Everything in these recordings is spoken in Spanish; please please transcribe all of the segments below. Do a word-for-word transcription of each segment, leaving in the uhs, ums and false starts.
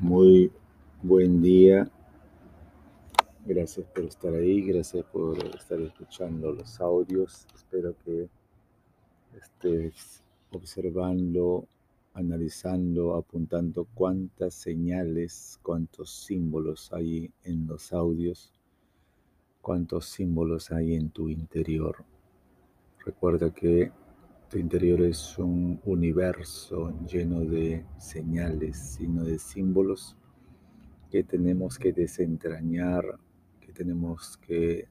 Muy buen día. Gracias por estar ahí, gracias por estar escuchando los audios. Espero que estés observando, analizando, apuntando cuántas señales, cuántos símbolos hay en los audios, cuántos símbolos hay en tu interior. Recuerda que tu interior es un universo lleno de señales, lleno de símbolos que tenemos que desentrañar, que tenemos que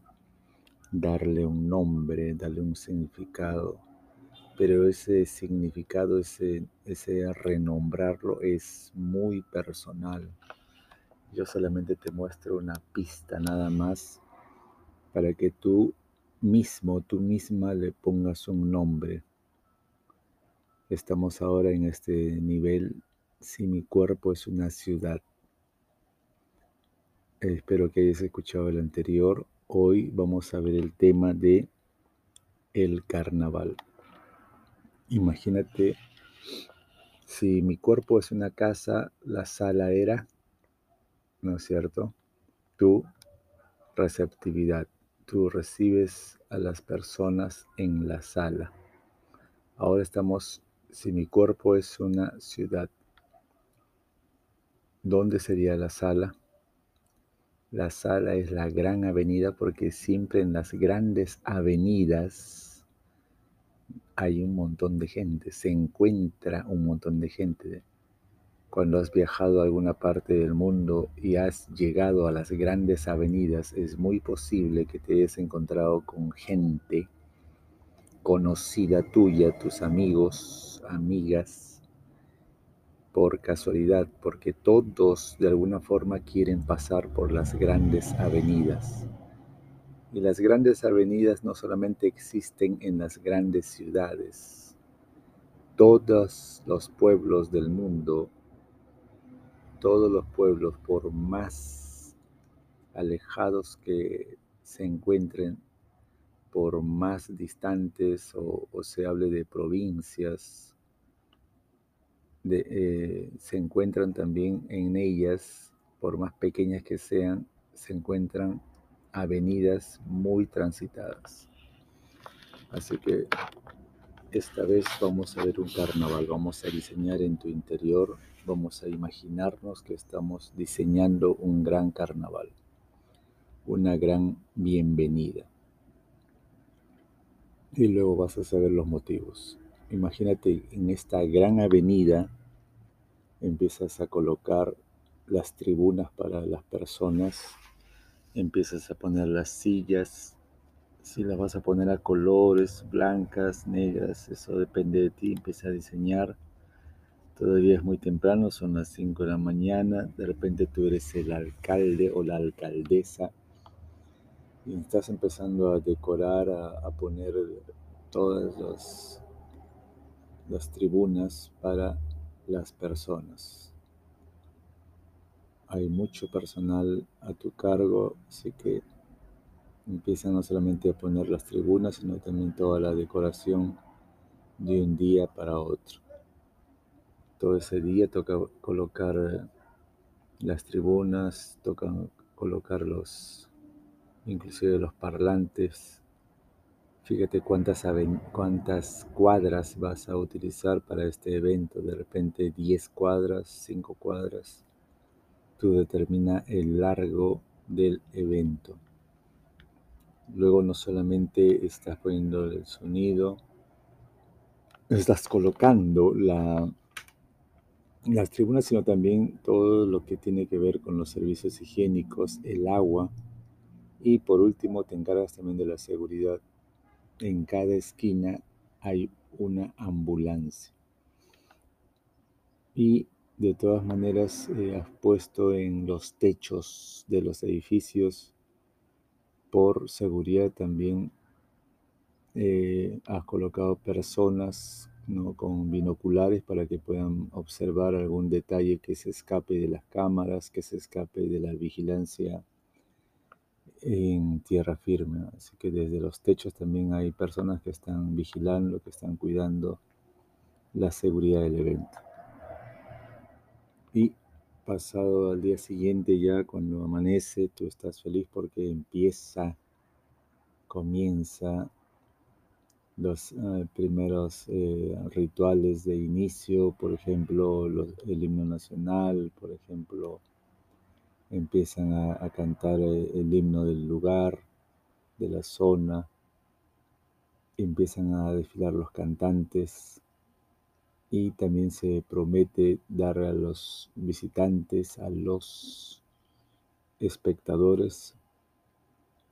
darle un nombre, darle un significado. Pero ese significado, ese, ese renombrarlo es muy personal. Yo solamente te muestro una pista nada más para que tú mismo, tú misma le pongas un nombre. Estamos ahora en este nivel, si mi cuerpo es una ciudad. Espero que hayas escuchado el anterior. Hoy vamos a ver el tema de el carnaval. Imagínate, si mi cuerpo es una casa, la sala era, ¿no es cierto? Tu receptividad. Tú recibes a las personas en la sala. Ahora estamos, si mi cuerpo es una ciudad, ¿dónde sería la sala? La sala es la gran avenida, porque siempre en las grandes avenidas hay un montón de gente, se encuentra un montón de gente. Cuando has viajado a alguna parte del mundo y has llegado a las grandes avenidas, es muy posible que te hayas encontrado con gente conocida tuya, tus amigos, amigas, por casualidad, porque todos de alguna forma quieren pasar por las grandes avenidas. Y las grandes avenidas no solamente existen en las grandes ciudades. Todos los pueblos del mundo, todos los pueblos, por más alejados que se encuentren, por más distantes o, o se hable de provincias, De, eh, se encuentran también en ellas, por más pequeñas que sean, se encuentran avenidas muy transitadas. Así que esta vez vamos a ver un carnaval, vamos a diseñar en tu interior, vamos a imaginarnos que estamos diseñando un gran carnaval, una gran bienvenida. Y luego vas a saber los motivos. Imagínate, en esta gran avenida empiezas a colocar las tribunas para las personas, empiezas a poner las sillas, si las vas a poner a colores, blancas, negras, eso depende de ti, empieza a diseñar. Todavía es muy temprano, son las cinco de la mañana, de repente tú eres el alcalde o la alcaldesa y estás empezando a decorar, a, a poner todas las... las tribunas para las personas. Hay mucho personal a tu cargo, así que empiezan no solamente a poner las tribunas, sino también toda la decoración de un día para otro. Todo ese día toca colocar las tribunas, toca colocar los, inclusive los parlantes. Fíjate cuántas, aven- cuántas cuadras vas a utilizar para este evento. De repente diez cuadras, cinco cuadras. Tú determina el largo del evento. Luego no solamente estás poniendo el sonido, estás colocando la, las tribunas, sino también todo lo que tiene que ver con los servicios higiénicos, el agua. Y por último te encargas también de la seguridad. En cada esquina hay una ambulancia. Y de todas maneras eh, has puesto en los techos de los edificios, por seguridad también, eh, has colocado personas, ¿no?, con binoculares para que puedan observar algún detalle que se escape de las cámaras, que se escape de la vigilancia en tierra firme. Así que desde los techos también hay personas que están vigilando, que están cuidando la seguridad del evento. Y pasado al día siguiente, ya cuando amanece, tú estás feliz porque empieza, comienza los eh, primeros eh, rituales de inicio, por ejemplo, los, el himno nacional, por ejemplo, empiezan a, a cantar el, el himno del lugar, de la zona, empiezan a desfilar los cantantes y también se promete dar a los visitantes, a los espectadores,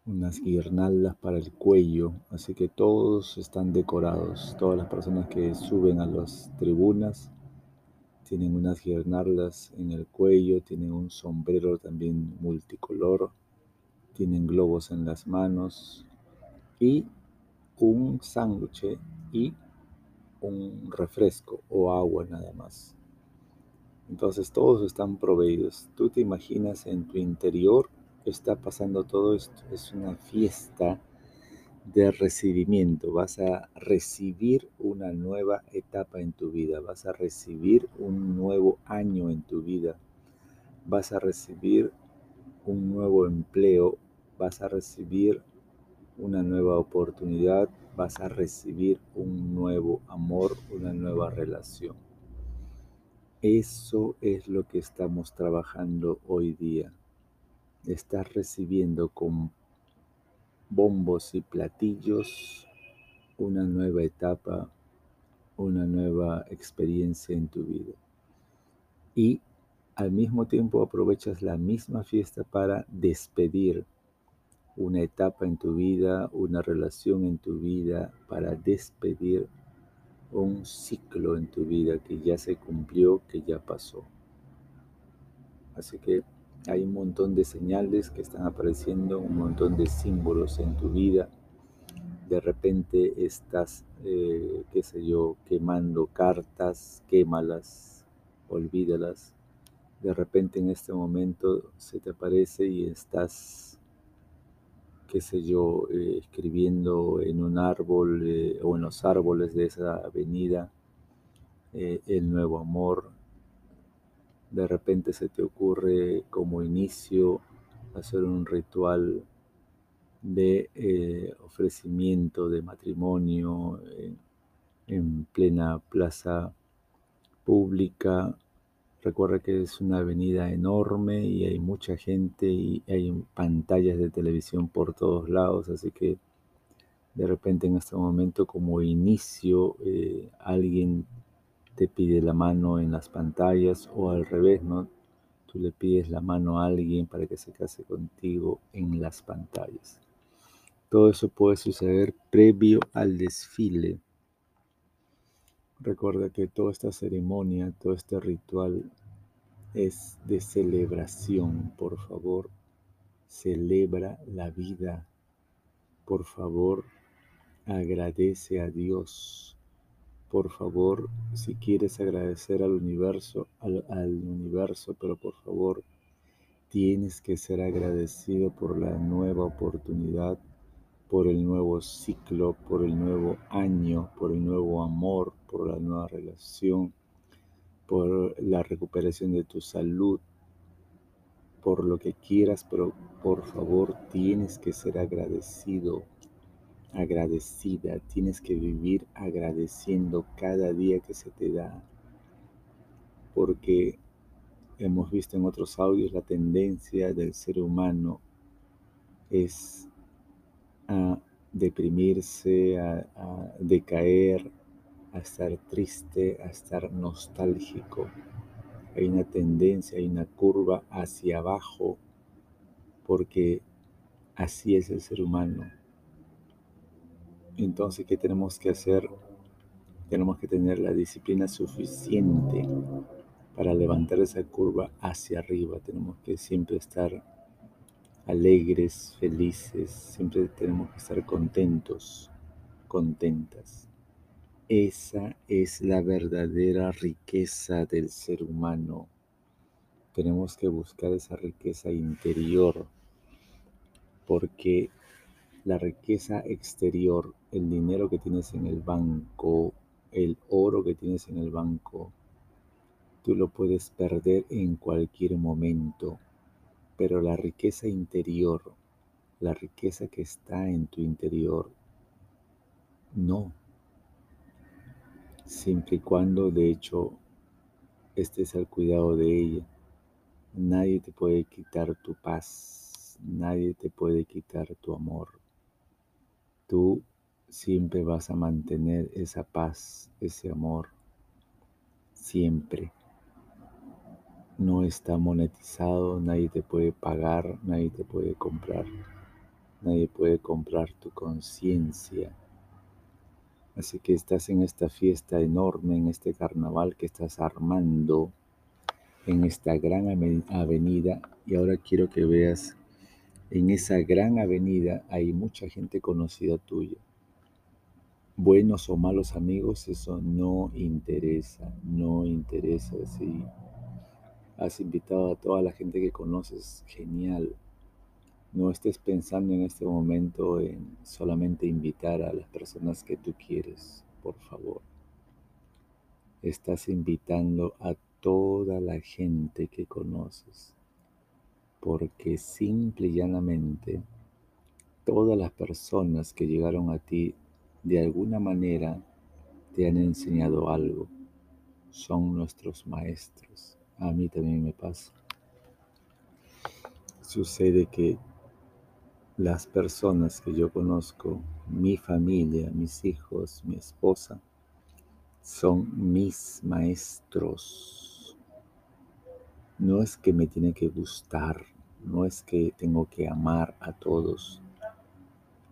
unas guirnaldas para el cuello, así que todos están decorados, todas las personas que suben a las tribunas tienen unas guirnaldas en el cuello, tienen un sombrero también multicolor, tienen globos en las manos y un sándwich y un refresco o agua nada más. Entonces todos están proveídos. Tú te imaginas en tu interior está pasando todo esto. Es una fiesta de recibimiento. Vas a recibir una nueva etapa en tu vida. Vas a recibir un nuevo año en tu vida. Vas a recibir un nuevo empleo. Vas a recibir una nueva oportunidad. Vas a recibir un nuevo amor, una nueva relación. Eso es lo que estamos trabajando hoy día. Estás recibiendo con bombos y platillos una nueva etapa, una nueva experiencia en tu vida. Y al mismo tiempo aprovechas la misma fiesta para despedir una etapa en tu vida, una relación en tu vida, para despedir un ciclo en tu vida que ya se cumplió, que ya pasó. Así que hay un montón de señales que están apareciendo, un montón de símbolos en tu vida. De repente estás, eh, qué sé yo, quemando cartas, quémalas, olvídalas. De repente en este momento se te aparece y estás, qué sé yo, eh, escribiendo en un árbol eh, o en los árboles de esa avenida eh, el nuevo amor. De repente se te ocurre como inicio hacer un ritual de eh, ofrecimiento de matrimonio eh, en plena plaza pública. Recuerda que es una avenida enorme y hay mucha gente y hay pantallas de televisión por todos lados, así que de repente en este momento como inicio eh, alguien te pide la mano en las pantallas o al revés, ¿no? Tú le pides la mano a alguien para que se case contigo en las pantallas. Todo eso puede suceder previo al desfile. Recuerda que toda esta ceremonia, todo este ritual es de celebración. Por favor, celebra la vida. Por favor, agradece a Dios. Por favor, si quieres agradecer al universo, al, al universo, pero por favor, tienes que ser agradecido por la nueva oportunidad, por el nuevo ciclo, por el nuevo año, por el nuevo amor, por la nueva relación, por la recuperación de tu salud, por lo que quieras, pero por favor, tienes que ser agradecido. Agradecida, tienes que vivir agradeciendo cada día que se te da, porque hemos visto en otros audios la tendencia del ser humano es a deprimirse, a, a decaer, a estar triste, a estar nostálgico. Hay una tendencia, hay una curva hacia abajo, porque así es el ser humano. Entonces, ¿qué tenemos que hacer? Tenemos que tener la disciplina suficiente para levantar esa curva hacia arriba. Tenemos que siempre estar alegres, felices, siempre tenemos que estar contentos, contentas. Esa es la verdadera riqueza del ser humano. Tenemos que buscar esa riqueza interior, porque la riqueza exterior, el dinero que tienes en el banco, el oro que tienes en el banco, Tú lo puedes perder en cualquier momento, pero la riqueza interior, la riqueza que está en tu interior, no. Siempre y cuando, de hecho, estés al cuidado de ella, nadie te puede quitar tu paz, nadie te puede quitar tu amor. Tú siempre vas a mantener esa paz, ese amor, siempre. No está monetizado, nadie te puede pagar, nadie te puede comprar, nadie puede comprar tu conciencia. Así que estás en esta fiesta enorme, en este carnaval que estás armando, en esta gran avenida. Y ahora quiero que veas, en esa gran avenida hay mucha gente conocida tuya. Buenos o malos amigos, eso no interesa, no interesa. Si has invitado a toda la gente que conoces, genial. No estés pensando en este momento en solamente invitar a las personas que tú quieres, por favor. Estás invitando a toda la gente que conoces, porque simple y llanamente todas las personas que llegaron a ti de alguna manera te han enseñado algo. Son nuestros maestros. A mí también me pasa. Sucede que las personas que yo conozco, mi familia, mis hijos, mi esposa, son mis maestros. No es que me tiene que gustar, no es que tengo que amar a todos.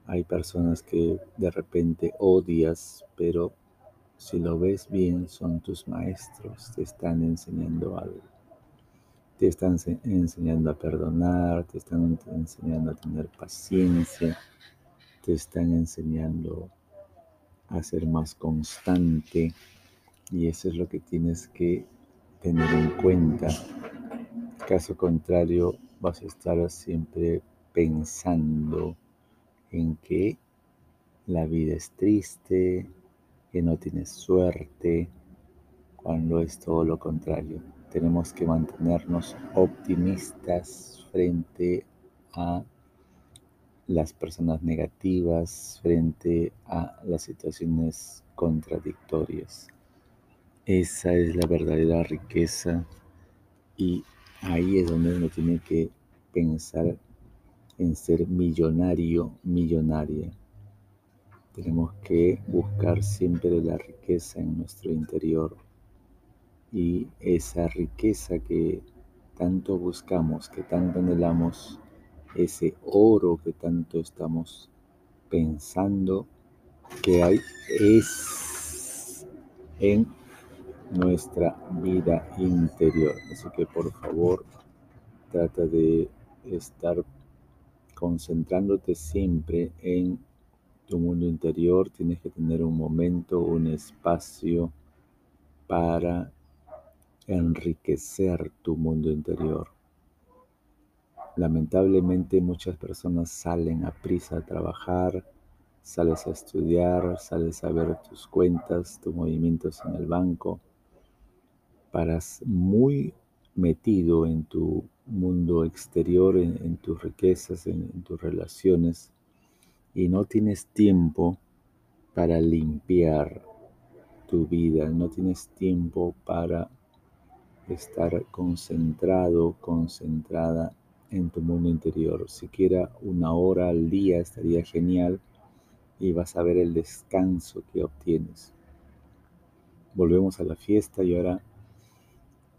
Hay personas que de repente odias, pero si lo ves bien, son tus maestros, te están enseñando algo. Te están enseñando a perdonar, te están enseñando a tener paciencia, te están enseñando a ser más constante, y eso es lo que tienes que tener en cuenta. Caso contrario, vas a estar siempre pensando en que la vida es triste, que no tienes suerte, cuando es todo lo contrario. Tenemos que mantenernos optimistas frente a las personas negativas, frente a las situaciones contradictorias. Esa es la verdadera riqueza, y ahí es donde uno tiene que pensar en ser millonario, millonaria. Tenemos que buscar siempre la riqueza en nuestro interior. Y esa riqueza que tanto buscamos, que tanto anhelamos, ese oro que tanto estamos pensando que hay, es en nuestra vida interior. Así que por favor, trata de estar concentrándote siempre en tu mundo interior. Tienes que tener un momento, un espacio para enriquecer tu mundo interior. Lamentablemente muchas personas salen a prisa a trabajar, sales a estudiar, sales a ver tus cuentas, tus movimientos en el banco. Paras muy metido en tu mundo exterior, en, en tus riquezas, en, en tus relaciones, y no tienes tiempo para limpiar tu vida, no tienes tiempo para estar concentrado, concentrada en tu mundo interior. Siquiera una hora al día estaría genial, y vas a ver el descanso que obtienes. Volvemos a la fiesta, y ahora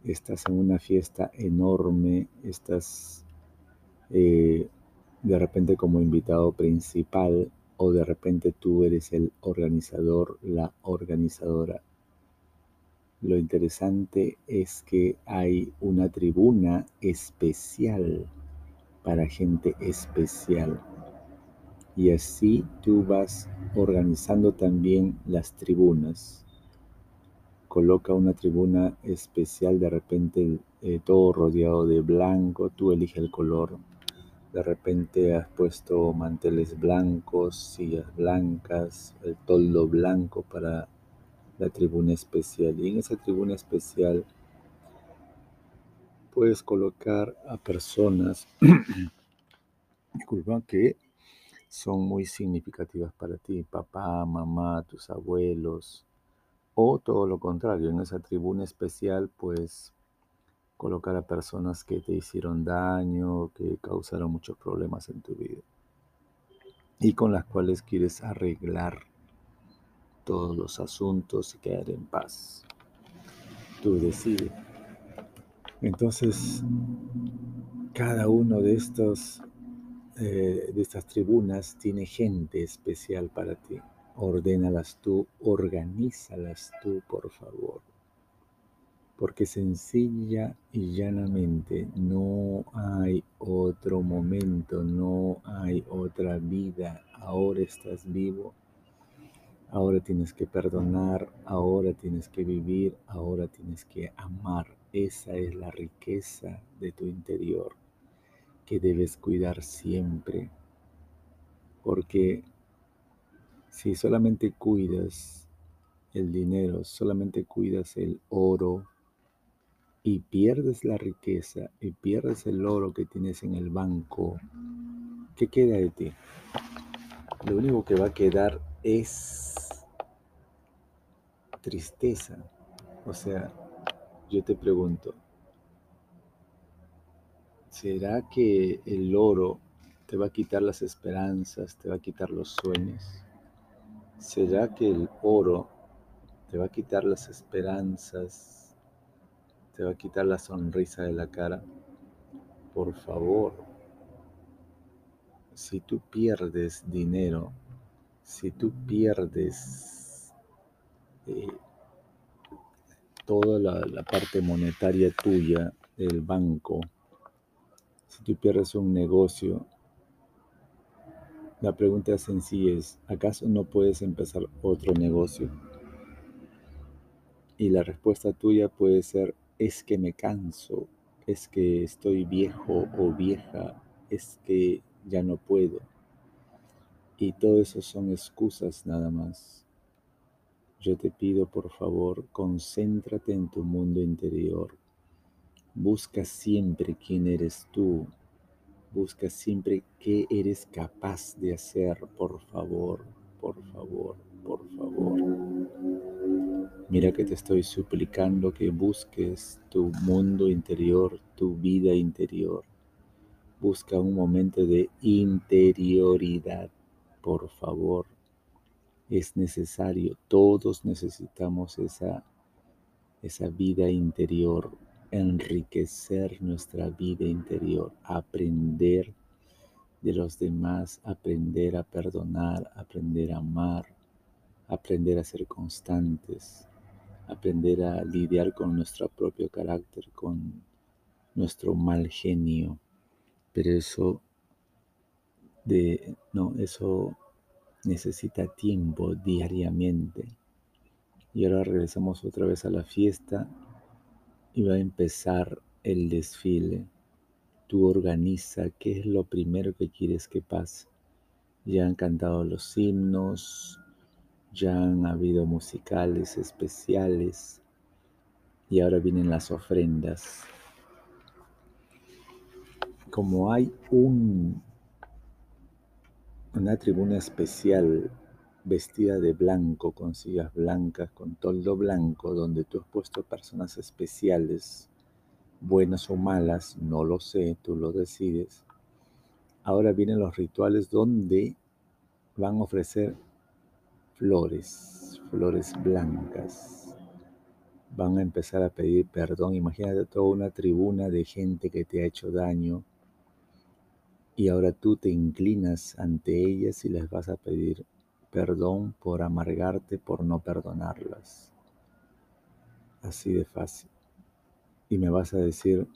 estás en una fiesta enorme, estás eh, de repente como invitado principal, o de repente tú eres el organizador, la organizadora. Lo interesante es que hay una tribuna especial para gente especial. Y así tú vas organizando también las tribunas. Coloca una tribuna especial, de repente eh, todo rodeado de blanco, tú eliges el color. De repente has puesto manteles blancos, sillas blancas, el toldo blanco para la tribuna especial. Y en esa tribuna especial puedes colocar a personas disculpa, que son muy significativas para ti, papá, mamá, tus abuelos, o todo lo contrario, en esa tribuna especial puedes colocar a personas que te hicieron daño, que causaron muchos problemas en tu vida y con las cuales quieres arreglar todos los asuntos y quedar en paz. Tú decides. Entonces, cada uno de estos, eh, de estas tribunas tiene gente especial para ti. Ordénalas tú, organízalas tú, por favor. Porque sencilla y llanamente no hay otro momento, no hay otra vida. Ahora estás vivo, ahora tienes que perdonar, ahora tienes que vivir, ahora tienes que amar. Esa es la riqueza de tu interior que debes cuidar siempre. Porque si solamente cuidas el dinero, solamente cuidas el oro, y pierdes la riqueza, y pierdes el oro que tienes en el banco, ¿qué queda de ti? Lo único que va a quedar es tristeza. O sea, yo te pregunto, ¿será que el oro te va a quitar las esperanzas, te va a quitar los sueños? ¿Será que el oro te va a quitar las esperanzas? ¿Te va a quitar la sonrisa de la cara? Por favor, si tú pierdes dinero, si tú pierdes eh, toda la, la parte monetaria tuya, el banco, si tú pierdes un negocio, la pregunta sencilla es, ¿acaso no puedes empezar otro negocio? Y la respuesta tuya puede ser, es que me canso, es que estoy viejo o vieja, es que ya no puedo. Y todo eso son excusas nada más. Yo te pido, por favor, concéntrate en tu mundo interior. Busca siempre quién eres tú. Busca siempre qué eres capaz de hacer, por favor, por favor, por favor. Mira que te estoy suplicando que busques tu mundo interior, tu vida interior. Busca un momento de interioridad, por favor. Es necesario, todos necesitamos esa, esa vida interior, enriquecer nuestra vida interior, aprender de los demás, aprender a perdonar, aprender a amar, aprender a ser constantes. Aprender a lidiar con nuestro propio carácter, con nuestro mal genio. Pero eso, de, no, eso necesita tiempo diariamente. Y ahora regresamos otra vez a la fiesta y va a empezar el desfile. Tú organiza qué es lo primero que quieres que pase. Ya han cantado los himnos. Ya han habido musicales especiales y ahora vienen las ofrendas. Como hay un, una tribuna especial vestida de blanco, con sillas blancas, con toldo blanco, donde tú has puesto personas especiales, buenas o malas, no lo sé, tú lo decides. Ahora vienen los rituales donde van a ofrecer flores, flores blancas. Van a empezar a pedir perdón. Imagínate toda una tribuna de gente que te ha hecho daño y ahora tú te inclinas ante ellas y les vas a pedir perdón por amargarte, por no perdonarlas. Así de fácil. Y me vas a decir,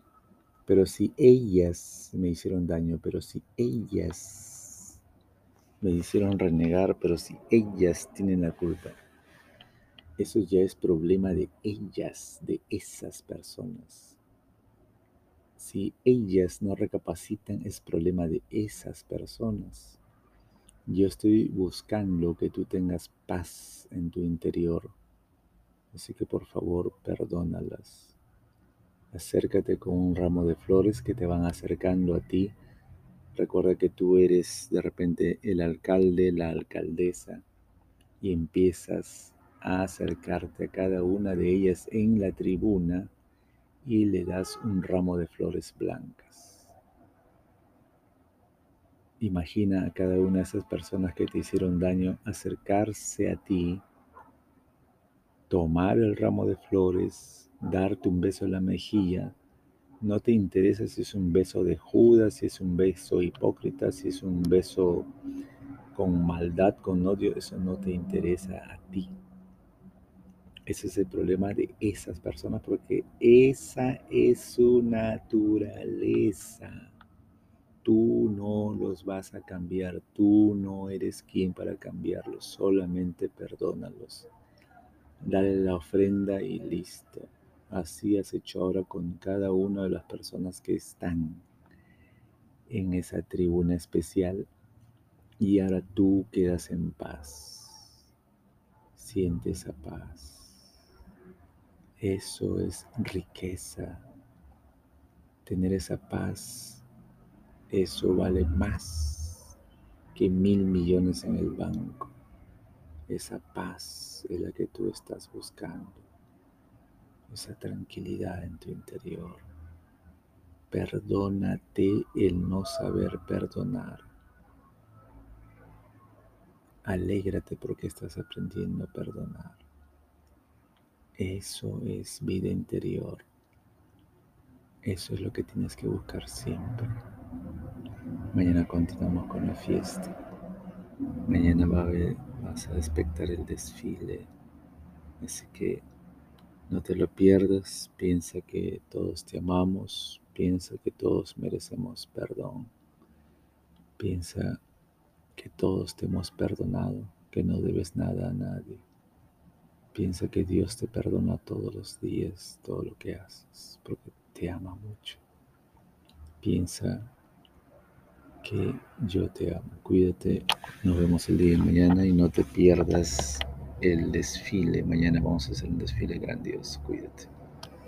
pero si ellas me hicieron daño, pero si ellas me hicieron renegar, pero si ellas tienen la culpa, eso ya es problema de ellas, de esas personas. Si ellas no recapacitan, es problema de esas personas. Yo estoy buscando que tú tengas paz en tu interior. Así que por favor, perdónalas. Acércate con un ramo de flores que te van acercando a ti. Recuerda que tú eres de repente el alcalde, la alcaldesa, y empiezas a acercarte a cada una de ellas en la tribuna y le das un ramo de flores blancas. Imagina a cada una de esas personas que te hicieron daño acercarse a ti, tomar el ramo de flores, darte un beso en la mejilla. No te interesa si es un beso de Judas, si es un beso hipócrita, si es un beso con maldad, con odio. Eso no te interesa a ti. Ese es el problema de esas personas, porque esa es su naturaleza. Tú no los vas a cambiar, tú no eres quien para cambiarlos, solamente perdónalos. Dale la ofrenda y listo. Así has hecho ahora con cada una de las personas que están en esa tribuna especial. Y ahora tú quedas en paz. Siente esa paz. Eso es riqueza. Tener esa paz, eso vale más que mil millones en el banco. Esa paz es la que tú estás buscando. Esa tranquilidad en tu interior. Perdónate el no saber perdonar. Alégrate porque estás aprendiendo a perdonar. Eso es vida interior. Eso es lo que tienes que buscar siempre. Mañana continuamos con la fiesta. Mañana va a haber, vas a espectar el desfile. Así que no te lo pierdas, piensa que todos te amamos, piensa que todos merecemos perdón, piensa que todos te hemos perdonado, que no debes nada a nadie. Piensa que Dios te perdona todos los días, todo lo que haces, porque te ama mucho. Piensa que yo te amo. Cuídate, nos vemos el día de mañana y no te pierdas el desfile. Mañana vamos a hacer un desfile grandioso. Cuídate.